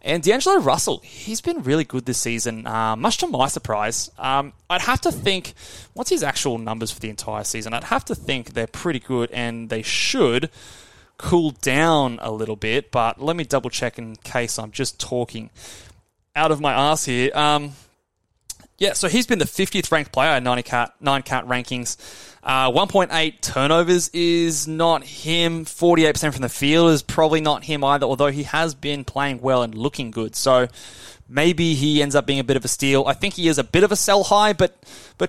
And D'Angelo Russell, he's been really good this season, much to my surprise. I'd have to think, what's his actual numbers for the entire season? I'd have to think they're pretty good and they should cool down a little bit, but let me double-check in case I'm just talking out of my ass here. Yeah, so he's been the 50th ranked player in 9-count rankings. 1.8 turnovers is not him. 48% from the field is probably not him either, although he has been playing well and looking good. So maybe he ends up being a bit of a steal. I think he is a bit of a sell high, but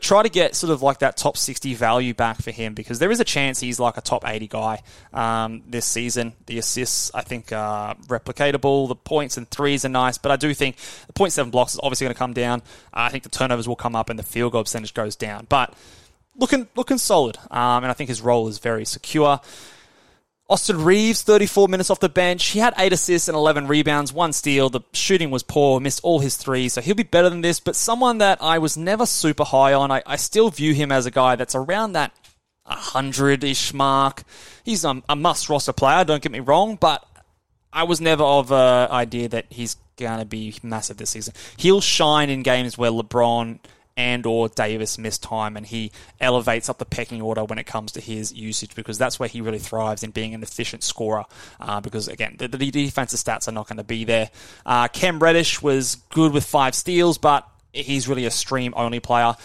try to get sort of like that top 60 value back for him, because there is a chance he's like a top 80 guy this season. The assists, I think, are replicatable. The points and threes are nice, but I do think the 0.7 blocks is obviously going to come down. I think the turnovers will come up and the field goal percentage goes down, but looking solid, and I think his role is very secure. Austin Reeves, 34 minutes off the bench. He had 8 assists and 11 rebounds, 1 steal. The shooting was poor, missed all his threes, so he'll be better than this. But someone that I was never super high on, I still view him as a guy that's around that 100-ish mark. He's a must-roster player, don't get me wrong, but I was never of an idea that he's going to be massive this season. He'll shine in games where LeBron and or Davis miss time, and he elevates up the pecking order when it comes to his usage, because that's where he really thrives, in being an efficient scorer, because, again, the defensive stats are not going to be there. Cam Reddish was good with 5 steals, but he's really a stream-only player.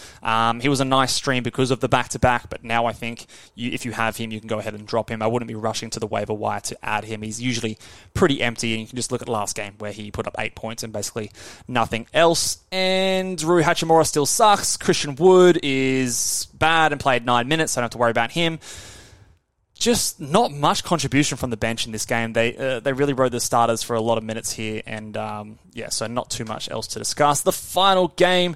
He was a nice stream because of the back-to-back, but now I think if you have him, you can go ahead and drop him. I wouldn't be rushing to the waiver wire to add him. He's usually pretty empty, and you can just look at last game where he put up 8 points and basically nothing else. And Rui Hachimura still sucks. Christian Wood is bad and played 9 minutes, so I don't have to worry about him. Just not much contribution from the bench in this game. They really rode the starters for a lot of minutes here, and so not too much else to discuss. The final game,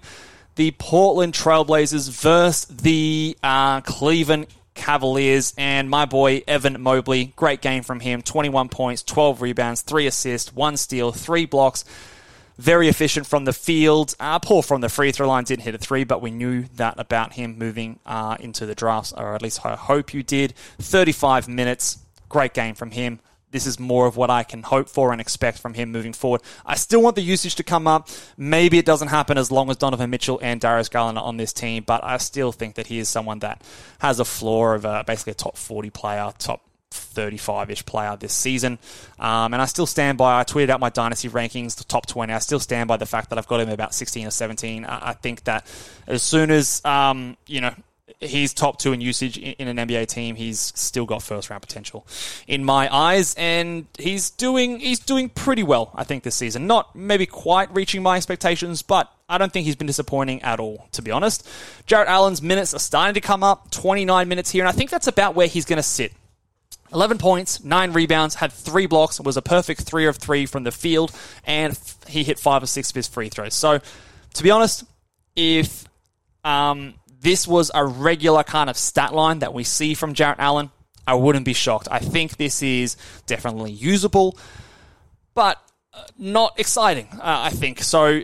the Portland Trailblazers versus the Cleveland Cavaliers, and my boy Evan Mobley, great game from him, 21 points, 12 rebounds, 3 assists, 1 steal, 3 blocks. Very efficient from the field. Poor from the free throw line. Didn't hit a 3, but we knew that about him moving into the drafts, or at least I hope you did. 35 minutes. Great game from him. This is more of what I can hope for and expect from him moving forward. I still want the usage to come up. Maybe it doesn't happen as long as Donovan Mitchell and Darius Garland are on this team, but I still think that he is someone that has a floor of basically a top 40 player, top 35-ish player this season. And I still stand by, I tweeted out my dynasty rankings, the top 20. I still stand by the fact that I've got him about 16 or 17. I think that as soon as, he's top 2 in usage in an NBA team, he's still got first-round potential in my eyes, and he's doing pretty well, I think, this season. Not maybe quite reaching my expectations, but I don't think he's been disappointing at all, to be honest. Jarrett Allen's minutes are starting to come up, 29 minutes here, and I think that's about where he's going to sit. 11 points, 9 rebounds, had 3 blocks, was a perfect 3 of 3 from the field, and he hit 5 or 6 of his free throws. So, to be honest, if this was a regular kind of stat line that we see from Jarrett Allen, I wouldn't be shocked. I think this is definitely usable, but not exciting, I think. So,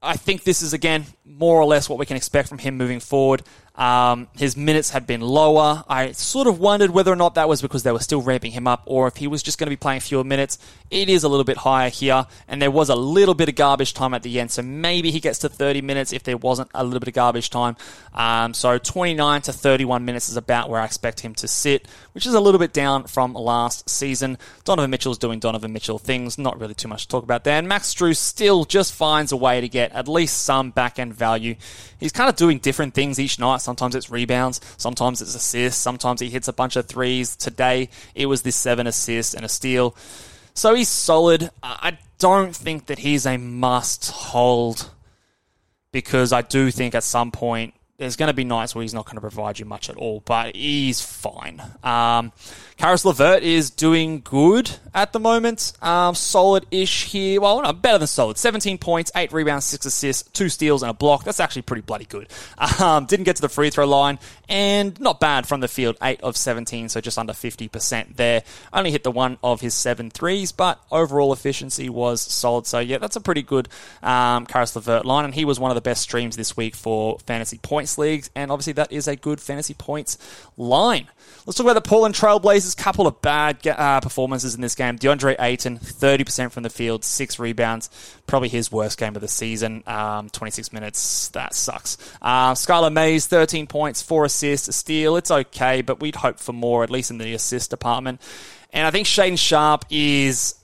I think this is, again, more or less what we can expect from him moving forward. His minutes had been lower. I sort of wondered whether or not that was because they were still ramping him up, or if he was just going to be playing fewer minutes. It is a little bit higher here, and there was a little bit of garbage time at the end, so maybe he gets to 30 minutes if there wasn't a little bit of garbage time. So 29 to 31 minutes is about where I expect him to sit, which is a little bit down from last season. Donovan Mitchell's doing Donovan Mitchell things. Not really too much to talk about there. And Max Strus still just finds a way to get at least some back-end value. He's kind of doing different things each night. Sometimes it's rebounds, sometimes it's assists, sometimes he hits a bunch of threes. Today, it was this 7 assists and a steal. So he's solid. I don't think that he's a must-hold, because I do think at some point there's going to be nights where he's not going to provide you much at all, but he's fine. Karis LeVert is doing good at the moment. Solid-ish here. Well, no, better than solid. 17 points, 8 rebounds, 6 assists, 2 steals, and a block. That's actually pretty bloody good. Didn't get to the free throw line, and not bad from the field. 8 of 17, so just under 50% there. Only hit the 1 of his 7 threes, but overall efficiency was solid. So, yeah, that's a pretty good Karis LeVert line, and he was one of the best streams this week for fantasy points leagues, and obviously that is a good fantasy points line. Let's talk about the Portland Trailblazers. Couple of bad performances in this game. DeAndre Ayton, 30% from the field, 6 rebounds. Probably his worst game of the season. 26 minutes. That sucks. Skylar Mays, 13 points, 4 assists, a steal. It's okay, but we'd hope for more, at least in the assist department. And I think Shaedon Sharpe he's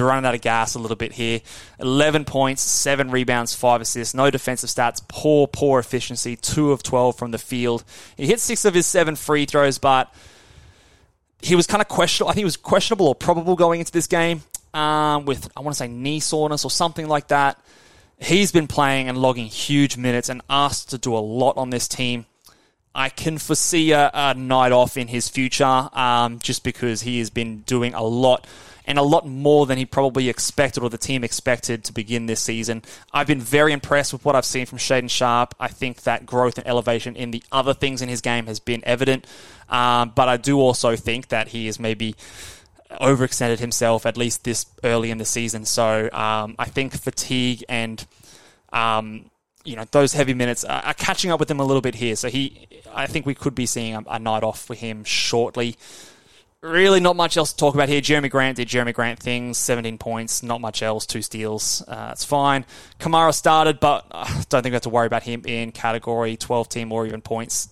running out of gas a little bit here. 11 points, 7 rebounds, 5 assists, no defensive stats, poor efficiency, 2 of 12 from the field. He hit 6 of his 7 free throws, but he was kind of questionable. I think he was questionable or probable going into this game with, I want to say, knee soreness or something like that. He's been playing and logging huge minutes and asked to do a lot on this team. I can foresee a night off in his future, just because he has been doing a lot and a lot more than he probably expected or the team expected to begin this season. I've been very impressed with what I've seen from Shaedon Sharpe. I think that growth and elevation in the other things in his game has been evident. But I do also think that he is maybe overextended himself, at least this early in the season. So I think fatigue and those heavy minutes are catching up with him a little bit here. So I think we could be seeing a night off for him shortly. Really not much else to talk about here. Jeremy Grant did Jeremy Grant things, 17 points, not much else, 2 steals. It's fine. Kamara started, but I don't think we have to worry about him in category 12-team or even points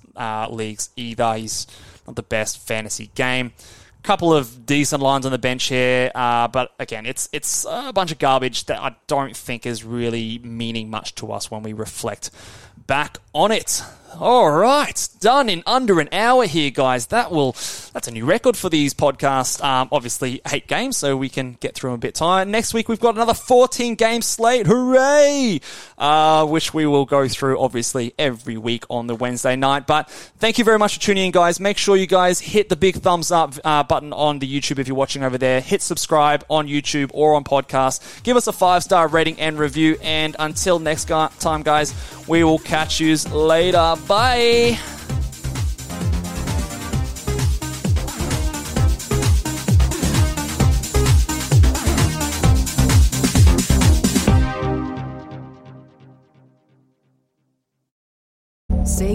leagues either. He's not the best fantasy game. Couple of decent lines on the bench here, but again, it's a bunch of garbage that I don't think is really meaning much to us when we reflect back on it. All right, done in under an hour here, guys. That's a new record for these podcasts. Obviously, 8 games, so we can get through a bit tired. Next week, we've got another 14-game slate. Hooray! Which we will go through, obviously, every week on the Wednesday night. But thank you very much for tuning in, guys. Make sure you guys hit the big thumbs up button on the YouTube if you're watching over there. Hit subscribe on YouTube or on podcast. Give us a 5-star rating and review. And until next time, guys, we will catch you later. Bye. Say